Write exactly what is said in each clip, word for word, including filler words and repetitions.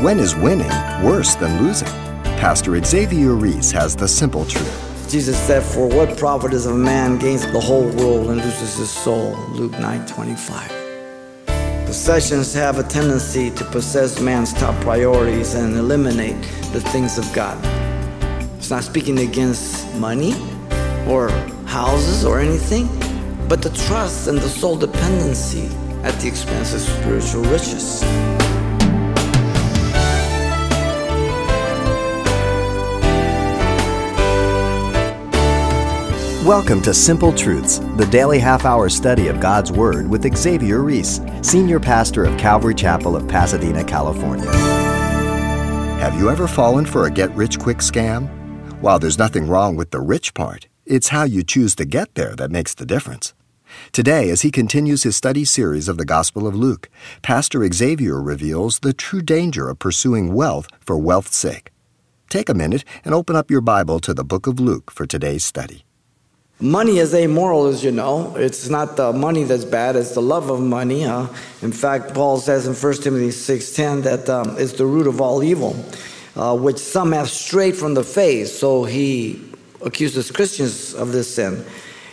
When is winning worse than losing? Pastor Xavier Reese has the simple truth. Jesus said, "For what profit is a man gains the whole world and loses his soul?" Luke nine twenty-five. Possessions have a tendency to possess man's top priorities and eliminate the things of God. It's not speaking against money or houses or anything, but the trust and the soul dependency at the expense of spiritual riches. Welcome to Simple Truths, the daily half-hour study of God's Word with Xavier Reese, Senior Pastor of Calvary Chapel of Pasadena, California. Have you ever fallen for a get-rich-quick scam? While there's nothing wrong with the rich part, it's how you choose to get there that makes the difference. Today, as he continues his study series of the Gospel of Luke, Pastor Xavier reveals the true danger of pursuing wealth for wealth's sake. Take a minute and open up your Bible to the book of Luke for today's study. Money is amoral, as you know. It's not the money that's bad, it's the love of money. Uh, in fact, Paul says in First Timothy six ten that um, it's the root of all evil, uh, which some have strayed from the faith. So he accuses Christians of this sin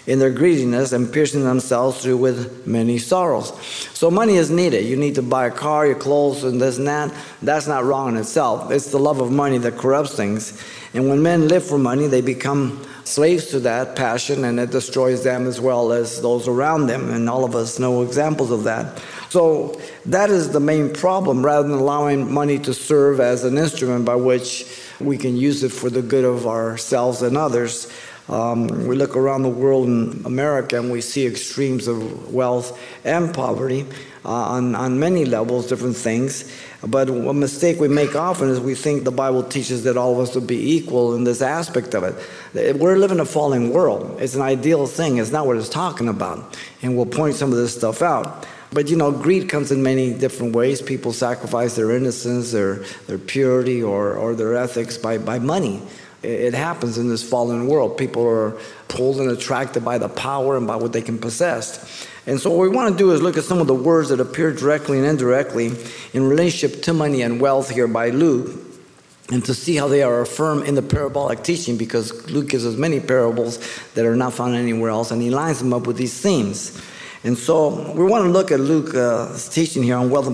in their greediness and piercing themselves through with many sorrows. So money is needed. You need to buy a car, your clothes, and this and that. That's not wrong in itself. It's the love of money that corrupts things. And when men live for money, they become slaves to that passion, and it destroys them as well as those around them. And all of us know examples of that. So that is the main problem, rather than allowing money to serve as an instrument by which we can use it for the good of ourselves and others. Um, we look around the world in America and we see extremes of wealth and poverty uh, on, on many levels, different things. But a mistake we make often is we think the Bible teaches that all of us would be equal in this aspect of it. We're living in a fallen world. It's an ideal thing. It's not what it's talking about. And we'll point some of this stuff out. But, you know, greed comes in many different ways. People sacrifice their innocence, their their purity, or, or their ethics by, by money. It happens in this fallen world. People are pulled and attracted by the power and by what they can possess. And so what we want to do is look at some of the words that appear directly and indirectly in relationship to money and wealth here by Luke, and to see how they are affirmed in the parabolic teaching, because Luke gives us many parables that are not found anywhere else, and he lines them up with these themes. And so we want to look at Luke's teaching here on wealth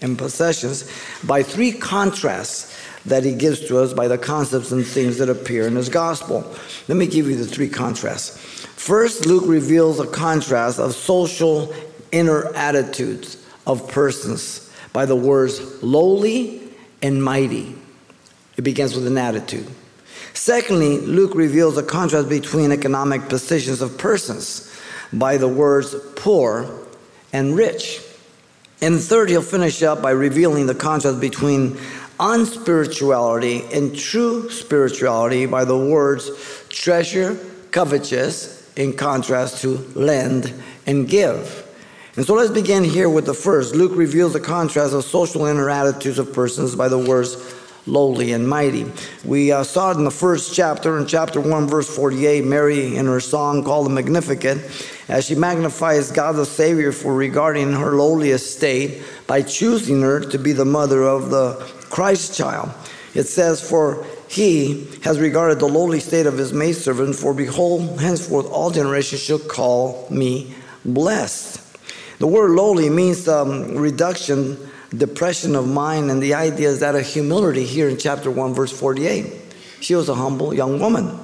and possessions by three contrasts that he gives to us by the concepts and themes that appear in his gospel. Let me give you the three contrasts. First, Luke reveals a contrast of social inner attitudes of persons by the words lowly and mighty. It begins with an attitude. Secondly, Luke reveals a contrast between economic positions of persons by the words poor and rich. And third, he'll finish up by revealing the contrast between unspirituality and true spirituality by the words treasure, covetous, in contrast to lend and give. And so let's begin here with the first. Luke reveals the contrast of social inner attitudes of persons by the words lowly and mighty. We uh, saw it in the first chapter, in chapter one, verse forty-eight, Mary in her song called the Magnificat, as she magnifies God the Savior for regarding her lowly estate by choosing her to be the mother of the Christ child. It says, "For he has regarded the lowly state of his maidservant, for behold, henceforth all generations shall call me blessed." The word lowly means um, reduction, depression of mind, and the idea is that of humility here in chapter one, verse forty-eight. She was a humble young woman.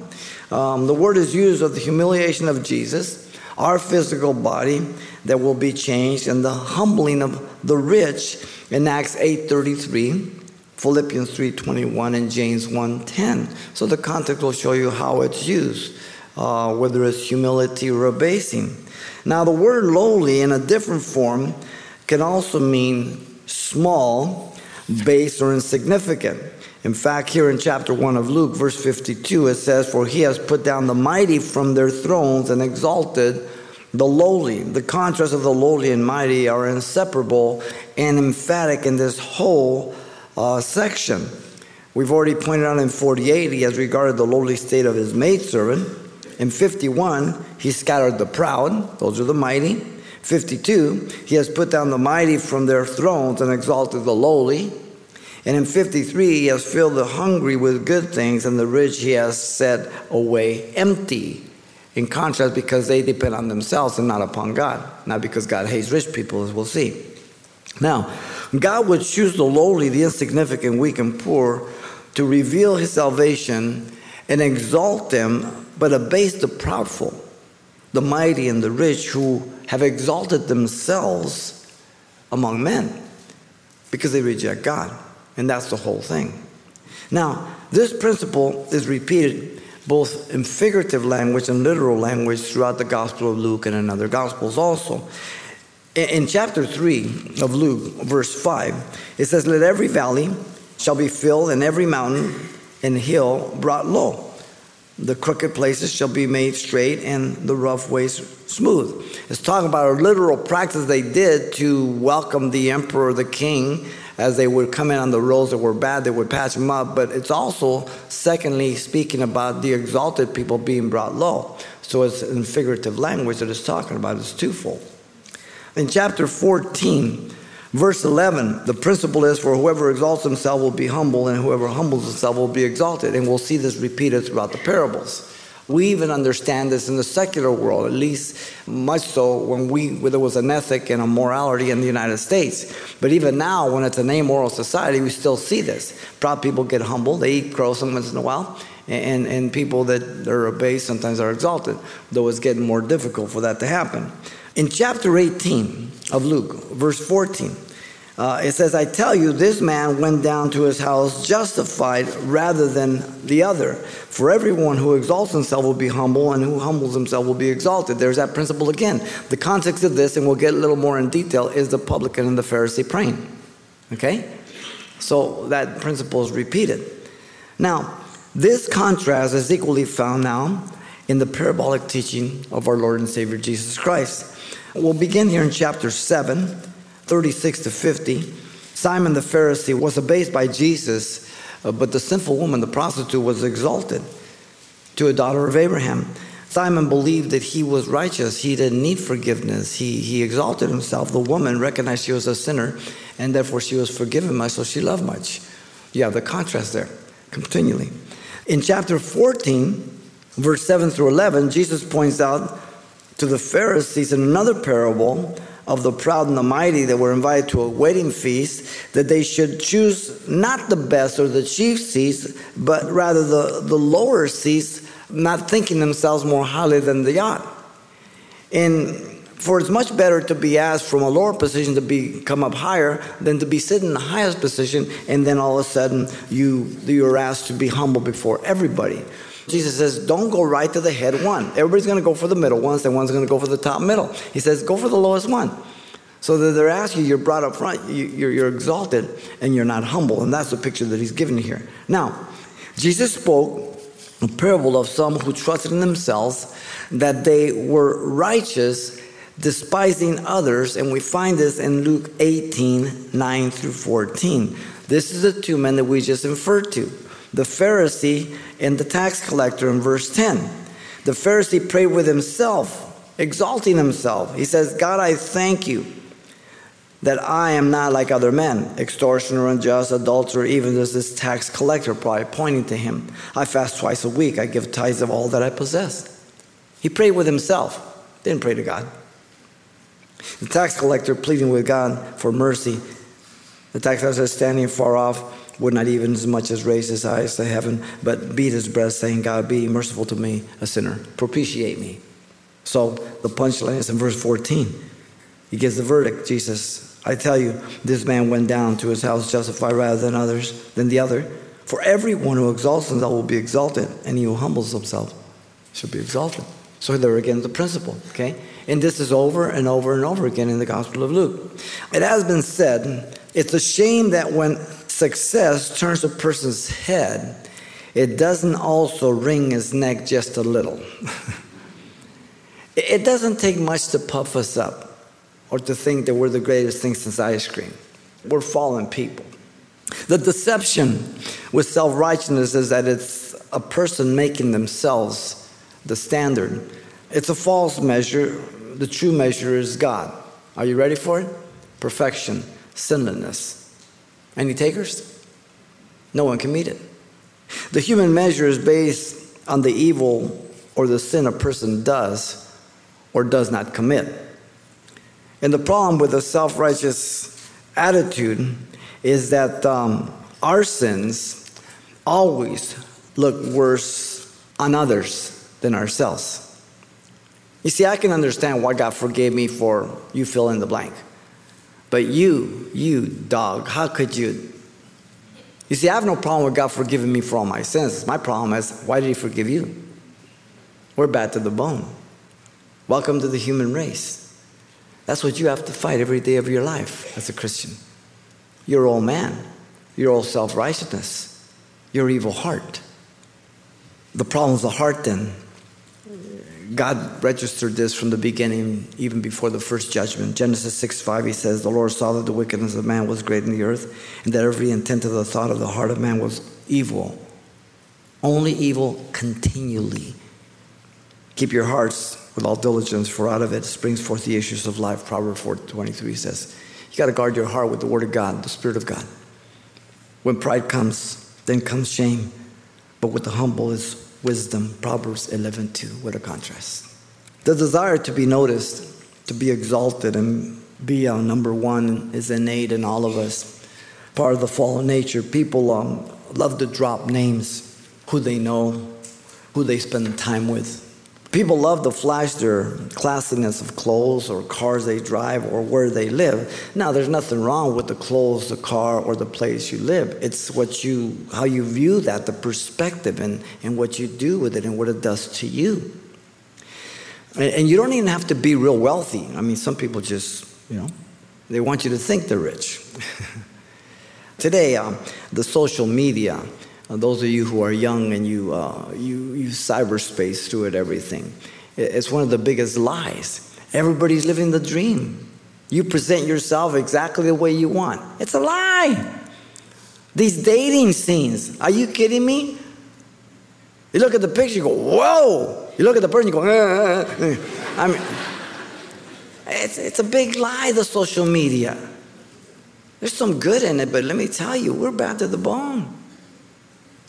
Um, the word is used of the humiliation of Jesus, our physical body that will be changed, and the humbling of the rich in Acts eight thirty-three. Philippians three twenty-one, and James one ten. So the context will show you how it's used, uh, whether it's humility or abasing. Now the word lowly in a different form can also mean small, base, or insignificant. In fact, here in chapter one of Luke, verse fifty-two, it says, "For he has put down the mighty from their thrones and exalted the lowly." The contrast of the lowly and mighty are inseparable and emphatic in this whole Uh, section. We've already pointed out in forty-eight, he has regarded the lowly state of his maidservant. In fifty-one, he scattered the proud. Those are the mighty. fifty-two, he has put down the mighty from their thrones and exalted the lowly. And in fifty-three, he has filled the hungry with good things, and the rich he has set away empty. In contrast, because they depend on themselves and not upon God. Not because God hates rich people, as we'll see. Now, God would choose the lowly, the insignificant, weak, and poor to reveal his salvation and exalt them, but abase the proudful, the mighty, and the rich who have exalted themselves among men because they reject God. And that's the whole thing. Now, this principle is repeated both in figurative language and literal language throughout the Gospel of Luke and in other Gospels also. In chapter three of Luke, verse five, it says, "Let every valley shall be filled, and every mountain and hill brought low. The crooked places shall be made straight, and the rough ways smooth." It's talking about a literal practice they did to welcome the emperor, the king. As they would come in on the roads that were bad, they would patch them up. But it's also, secondly, speaking about the exalted people being brought low. So it's in figurative language that it's talking about. It's twofold. In chapter fourteen, verse eleven, the principle is, "For whoever exalts himself will be humble, and whoever humbles himself will be exalted." And we'll see this repeated throughout the parables. We even understand this in the secular world, at least much so when we when there was an ethic and a morality in the United States. But even now, when it's an amoral society, we still see this. Proud people get humble. They eat crow some once in a while. And, and people that are abased sometimes are exalted, though it's getting more difficult for that to happen. In chapter eighteen of Luke, verse fourteen, uh, it says, "I tell you, this man went down to his house justified rather than the other. For everyone who exalts himself will be humble, and who humbles himself will be exalted." There's that principle again. The context of this, and we'll get a little more in detail, is the publican and the Pharisee praying. Okay? So that principle is repeated. Now, this contrast is equally found now in the parabolic teaching of our Lord and Savior Jesus Christ. We'll begin here in chapter seven, thirty-six to fifty. Simon the Pharisee was abased by Jesus, but the sinful woman, the prostitute, was exalted to a daughter of Abraham. Simon believed that he was righteous. He didn't need forgiveness. He, he exalted himself. The woman recognized she was a sinner, and therefore she was forgiven much, so she loved much. You have the contrast there continually. In chapter fourteen, verse seven through eleven, Jesus points out to the Pharisees in another parable of the proud and the mighty that were invited to a wedding feast that they should choose not the best or the chief seats, but rather the, the lower seats, not thinking themselves more highly than they ought. And for it's much better to be asked from a lower position to be come up higher than to be sitting in the highest position, and then all of a sudden you, you're asked to be humble before everybody. Jesus says, don't go right to the head one. Everybody's going to go for the middle ones, and one's going to go for the top middle. He says, go for the lowest one. So that they're asking, you're brought up front, you're, you're exalted, and you're not humble. And that's the picture that he's given here. Now, Jesus spoke a parable of some who trusted in themselves that they were righteous, despising others. And we find this in Luke eighteen, nine through fourteen. This is the two men that we just referred to, the Pharisee and the tax collector in verse ten. The Pharisee prayed with himself, exalting himself. He says, God, I thank you that I am not like other men, extortioner, unjust, adulterer, even as this tax collector, probably pointing to him. I fast twice a week. I give tithes of all that I possess. He prayed with himself, didn't pray to God. The tax collector pleading with God for mercy. The tax collector standing far off, would not even as much as raise his eyes to heaven, but beat his breast, saying, God, be merciful to me, a sinner. Propitiate me. So the punchline is in verse fourteen. He gives the verdict, Jesus. I tell you, this man went down to his house justified rather than others, than the other. For everyone who exalts himself will be exalted, and he who humbles himself shall be exalted. So there again is the principle, okay? And this is over and over and over again in the Gospel of Luke. It has been said, it's a shame that when success turns a person's head, it doesn't also wring his neck just a little. It doesn't take much to puff us up or to think that we're the greatest thing since ice cream. We're fallen people. The deception with self-righteousness is that it's a person making themselves the standard. It's a false measure. The true measure is God. Are you ready for it? Perfection, sinlessness. Any takers? No one can meet it. The human measure is based on the evil or the sin a person does or does not commit. And the problem with a self-righteous attitude is that um, our sins always look worse on others than ourselves. You see, I can understand why God forgave me for you fill in the blank. But you, you dog, how could you? You see, I have no problem with God forgiving me for all my sins. My problem is, why did he forgive you? We're bad to the bone. Welcome to the human race. That's what you have to fight every day of your life as a Christian. Your old man, your old self-righteousness, your evil heart. The problem's the heart then. God registered this from the beginning, even before the first judgment. Genesis six five, he says, "The Lord saw that the wickedness of man was great in the earth, and that every intent of the thought of the heart of man was evil. Only evil continually. Keep your hearts with all diligence, for out of it springs forth the issues of life." Proverbs four twenty-three says, you got to guard your heart with the Word of God, the Spirit of God. When pride comes, then comes shame. But with the humble is wisdom. Proverbs eleven two, what a contrast. The desire to be noticed, to be exalted, and be uh, number one is innate in all of us. Part of the fallen nature. People um, love to drop names, who they know, who they spend time with. People love to flash their classiness of clothes or cars they drive or where they live. Now, there's nothing wrong with the clothes, the car, or the place you live. It's what you, how you view that, the perspective, and, and what you do with it and what it does to you. And, and you don't even have to be real wealthy. I mean, some people just, you know, they want you to think they're rich. Today, um, the social media... Uh, those of you who are young and you uh, you use cyberspace through it, everything. It's one of the biggest lies. Everybody's living the dream. You present yourself exactly the way you want. It's a lie. These dating scenes. Are you kidding me? You look at the picture, you go, whoa. You look at the person, you go, eh, eh, eh. I mean, it's, it's a big lie, the social media. There's some good in it, but let me tell you, we're bad to the bone.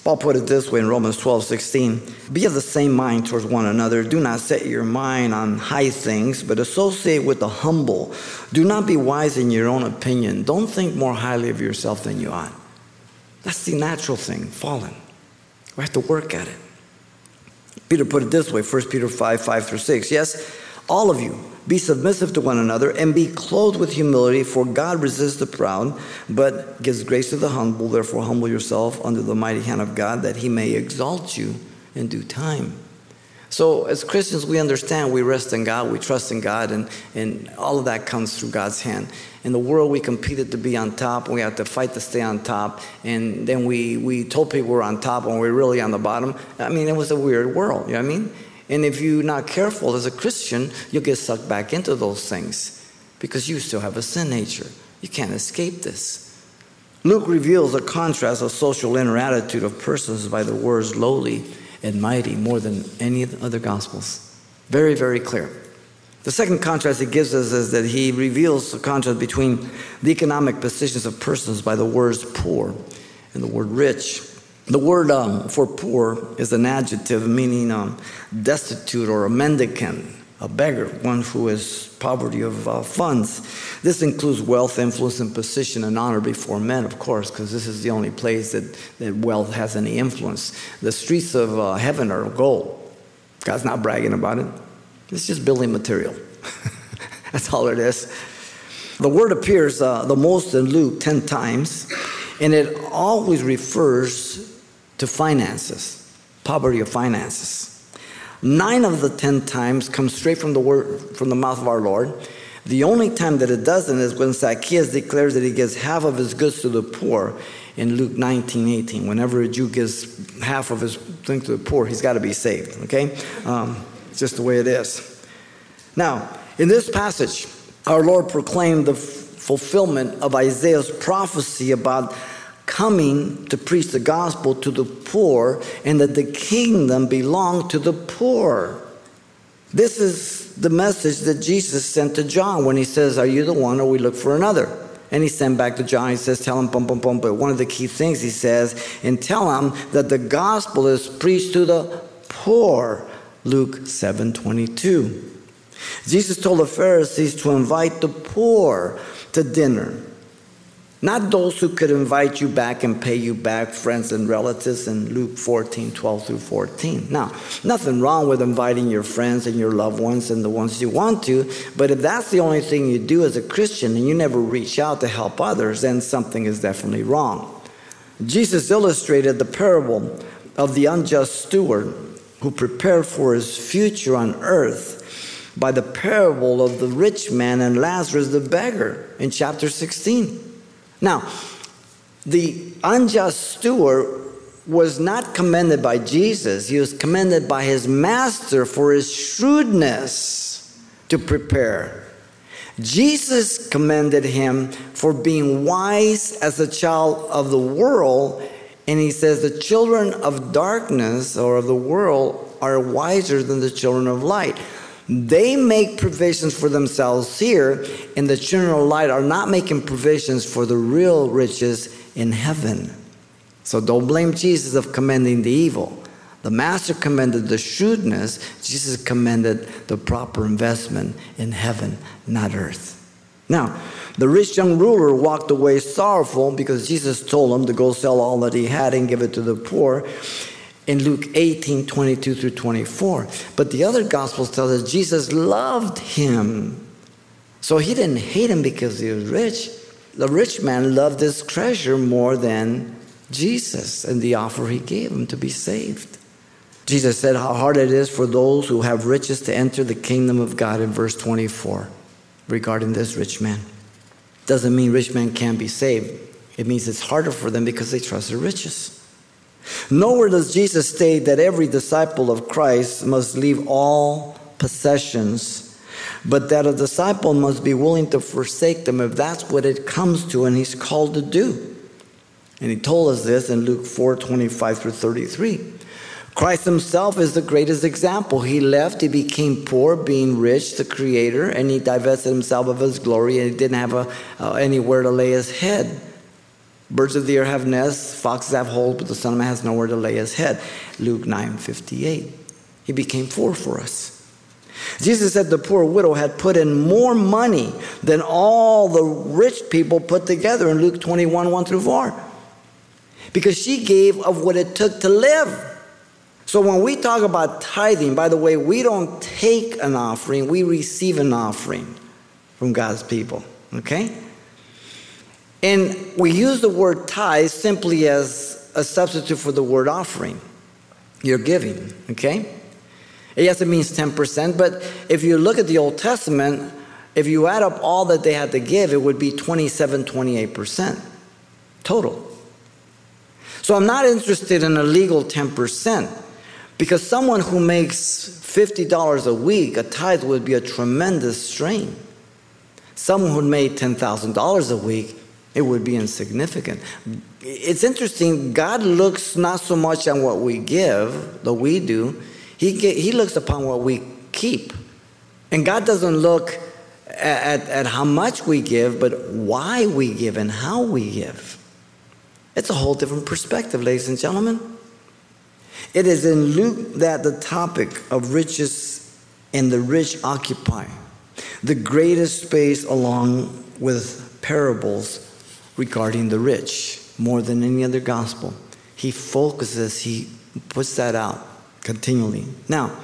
Paul put it this way in Romans twelve sixteen. "Be of the same mind towards one another. Do not set your mind on high things, but associate with the humble. Do not be wise in your own opinion. Don't think more highly of yourself than you ought." That's the natural thing, fallen. We have to work at it. Peter put it this way, First Peter five five through six. "Yes, all of you, be submissive to one another and be clothed with humility, for God resists the proud, but gives grace to the humble. Therefore, humble yourself under the mighty hand of God, that he may exalt you in due time." So as Christians, we understand we rest in God, we trust in God, and, and all of that comes through God's hand. In the world, we competed to be on top, and we had to fight to stay on top, and then we, we told people we're on top when we're really on the bottom. I mean, it was a weird world, you know what I mean? And if you're not careful as a Christian, you'll get sucked back into those things because you still have a sin nature. You can't escape this. Luke reveals a contrast of social inner attitude of persons by the words lowly and mighty more than any of the other Gospels. Very, very clear. The second contrast he gives us is that he reveals the contrast between the economic positions of persons by the words poor and the word rich. The word um, for poor is an adjective meaning um, destitute or a mendicant, a beggar, one who is poverty of uh, funds. This includes wealth, influence, and position and honor before men, of course, because this is the only place that, that wealth has any influence. The streets of uh, heaven are gold. God's not bragging about it. It's just building material. That's all it is. The word appears uh, the most in Luke ten times, and it always refers to finances, poverty of finances. Nine of the ten times come straight from the word, from the mouth of our Lord. The only time that it doesn't is when Zacchaeus declares that he gives half of his goods to the poor in Luke nineteen eighteen. Whenever a Jew gives half of his thing to the poor, he's got to be saved. Okay, um, it's just the way it is. Now, in this passage, our Lord proclaimed the fulfillment of Isaiah's prophecy about coming to preach the gospel to the poor, and that the kingdom belonged to the poor. This is the message that Jesus sent to John when he says, "Are you the one, or we look for another?" And he sent back to John. He says, tell him, boom, boom, boom. But one of the key things he says, and tell him that the gospel is preached to the poor. Luke seven twenty-two. Jesus told the Pharisees to invite the poor to dinner. Not those who could invite you back and pay you back, friends and relatives, in Luke fourteen, twelve through fourteen. Now, nothing wrong with inviting your friends and your loved ones and the ones you want to, but if that's the only thing you do as a Christian and you never reach out to help others, then something is definitely wrong. Jesus illustrated the parable of the unjust steward who prepared for his future on earth by the parable of the rich man and Lazarus the beggar in chapter sixteen. Now, the unjust steward was not commended by Jesus. He was commended by his master for his shrewdness to prepare. Jesus commended him for being wise as a child of the world. And he says the children of darkness or of the world are wiser than the children of light. They make provisions for themselves here, and the children of light are not making provisions for the real riches in heaven. So don't blame Jesus of commending the evil. The master commended the shrewdness. Jesus commended the proper investment in heaven, not earth. Now, the rich young ruler walked away sorrowful because Jesus told him to go sell all that he had and give it to the poor. In Luke eighteen, twenty-two through twenty-four. But the other Gospels tell us Jesus loved him. So he didn't hate him because he was rich. The rich man loved his treasure more than Jesus and the offer he gave him to be saved. Jesus said how hard it is for those who have riches to enter the kingdom of God in verse twenty-four regarding this rich man. Doesn't mean rich men can't be saved. It means it's harder for them because they trust their riches. Nowhere does Jesus state that every disciple of Christ must leave all possessions, but that a disciple must be willing to forsake them if that's what it comes to and he's called to do. And he told us this in Luke four, twenty-five through thirty-three. Christ himself is the greatest example. He left, he became poor, being rich, the creator, and he divested himself of his glory, and he didn't have a, uh, anywhere to lay his head. Birds of the air have nests, foxes have holes, but the Son of Man has nowhere to lay his head. Luke nine fifty-eight. He became poor for us. Jesus said the poor widow had put in more money than all the rich people put together in Luke twenty-one, one through four. Because she gave of what it took to live. So when we talk about tithing, by the way, we don't take an offering, we receive an offering from God's people. Okay? And we use the word tithe simply as a substitute for the word offering. You're giving, okay? Yes, it means ten percent, but if you look at the Old Testament, if you add up all that they had to give, it would be twenty-seven, twenty-eight percent total. So I'm not interested in a legal ten percent because someone who makes fifty dollars a week, a tithe would be a tremendous strain. Someone who made ten thousand dollars a week, it would be insignificant. It's interesting, God looks not so much on what we give, though we do. He get, he looks upon what we keep. And God doesn't look at, at, at how much we give, but why we give and how we give. It's a whole different perspective, ladies and gentlemen. It is in Luke that the topic of riches and the rich occupy the greatest space along with parables regarding the rich, more than any other gospel. He focuses, he puts that out continually. Now,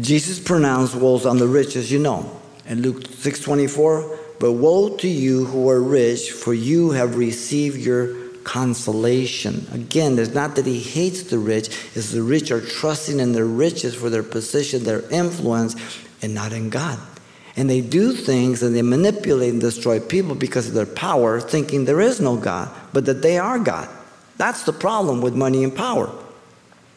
Jesus pronounced woes on the rich, as you know. In Luke six twenty-four, but woe to you who are rich, for you have received your consolation. Again, it's not that he hates the rich, it's the rich are trusting in their riches for their position, their influence, and not in God. And they do things and they manipulate and destroy people because of their power, thinking there is no God, but that they are God. That's the problem with money and power.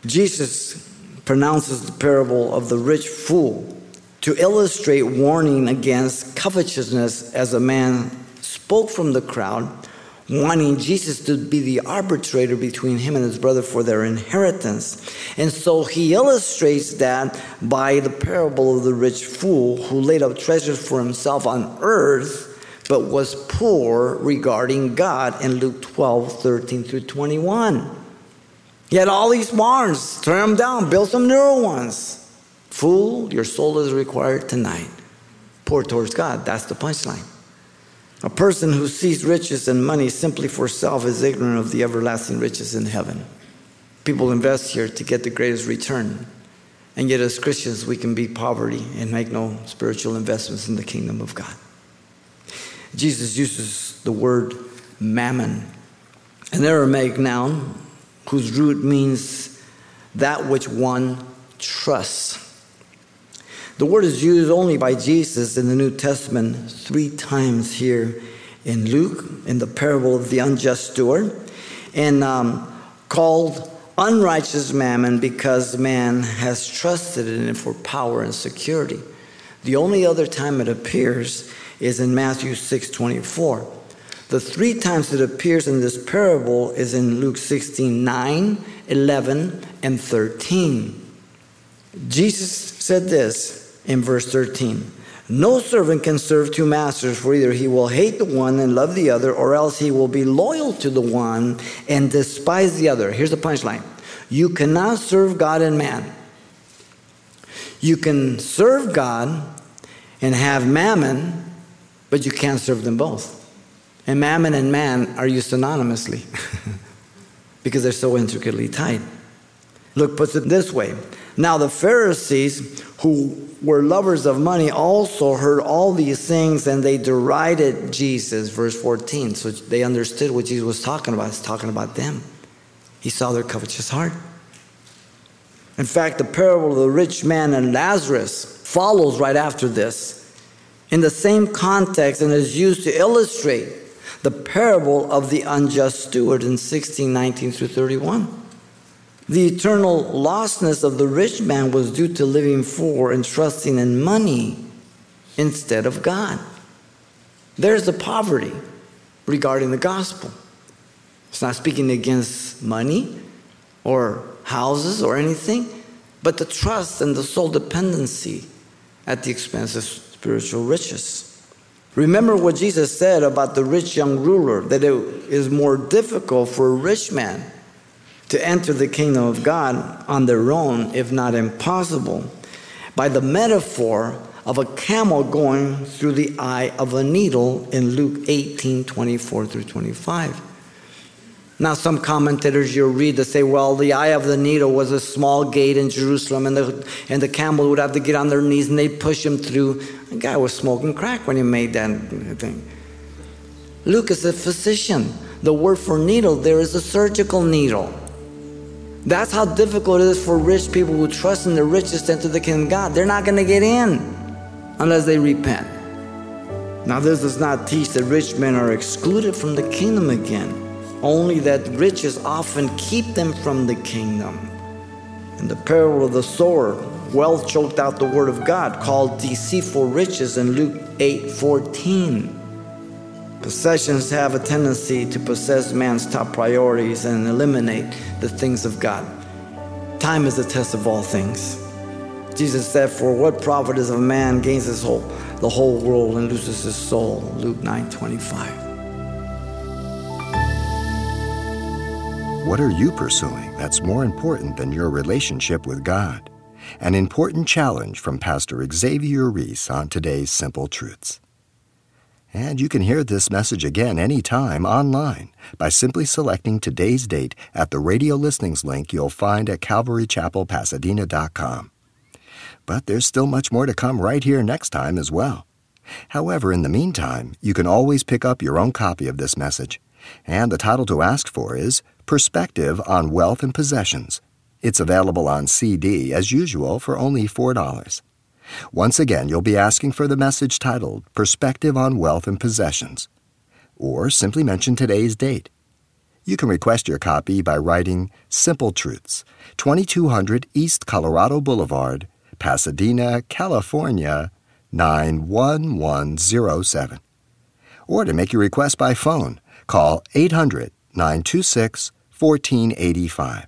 Jesus pronounces the parable of the rich fool to illustrate warning against covetousness as a man spoke from the crowd, wanting Jesus to be the arbitrator between him and his brother for their inheritance. And so he illustrates that by the parable of the rich fool who laid up treasures for himself on earth, but was poor regarding God in Luke twelve, thirteen through twenty-one. He had all these barns, tear them down, build some newer ones. Fool, your soul is required tonight. Poor towards God, that's the punchline. A person who sees riches and money simply for self is ignorant of the everlasting riches in heaven. People invest here to get the greatest return. And yet as Christians, we can be poverty and make no spiritual investments in the kingdom of God. Jesus uses the word mammon, an Aramaic noun whose root means that which one trusts. The word is used only by Jesus in the New Testament three times here in Luke, in the parable of the unjust steward, and um, called unrighteous mammon because man has trusted in it for power and security. The only other time it appears is in Matthew six twenty-four. The three times it appears in this parable is in Luke sixteen, nine, eleven, and thirteen. Jesus said this in verse thirteen. No servant can serve two masters, for either he will hate the one and love the other, or else he will be loyal to the one and despise the other. Here's the punchline. You cannot serve God and man. You can serve God and have mammon, but you can't serve them both. And mammon and man are used synonymously because they're so intricately tied. Luke puts it this way. Now the Pharisees, who were lovers of money, also heard all these things, and they derided Jesus, verse fourteen. So they understood what Jesus was talking about. He's talking about them. He saw their covetous heart. In fact, the parable of the rich man and Lazarus follows right after this, in the same context, and is used to illustrate the parable of the unjust steward in sixteen, nineteen through thirty-one. The eternal lostness of the rich man was due to living for and trusting in money instead of God. There's the poverty regarding the gospel. It's not speaking against money or houses or anything, but the trust and the sole dependency at the expense of spiritual riches. Remember what Jesus said about the rich young ruler, that it is more difficult for a rich man to enter the kingdom of God on their own, if not impossible, by the metaphor of a camel going through the eye of a needle in Luke eighteen, twenty-four through twenty-five. Now some commentators you'll read that say, well, the eye of the needle was a small gate in Jerusalem, and the, and the camel would have to get on their knees and they'd push him through. The guy was smoking crack when he made that thing. Luke is a physician. The word for needle there is a surgical needle. That's how difficult it is for rich people who trust in the riches to enter the kingdom of God. They're not going to get in unless they repent. Now, this does not teach that rich men are excluded from the kingdom again, only that riches often keep them from the kingdom. In the parable of the sower, wealth choked out the word of God, called deceitful riches in Luke eight fourteen. Possessions have a tendency to possess man's top priorities and eliminate the things of God. Time is the test of all things. Jesus said, for what profit is a man gains his whole, the whole world and loses his soul, Luke nine twenty-five. What are you pursuing that's more important than your relationship with God? An important challenge from Pastor Xavier Reese on today's Simple Truths. And you can hear this message again anytime online by simply selecting today's date at the radio listenings link you'll find at calvary chapel pasadena dot com. But there's still much more to come right here next time as well. However, in the meantime, you can always pick up your own copy of this message. And the title to ask for is Perspective on Wealth and Possessions. It's available on C D as usual for only four dollars. Once again, you'll be asking for the message titled Perspective on Wealth and Possessions, or simply mention today's date. You can request your copy by writing Simple Truths, twenty-two hundred East Colorado Boulevard, Pasadena, California, nine one one zero seven. Or to make your request by phone, call eight hundred, nine two six, one four eight five.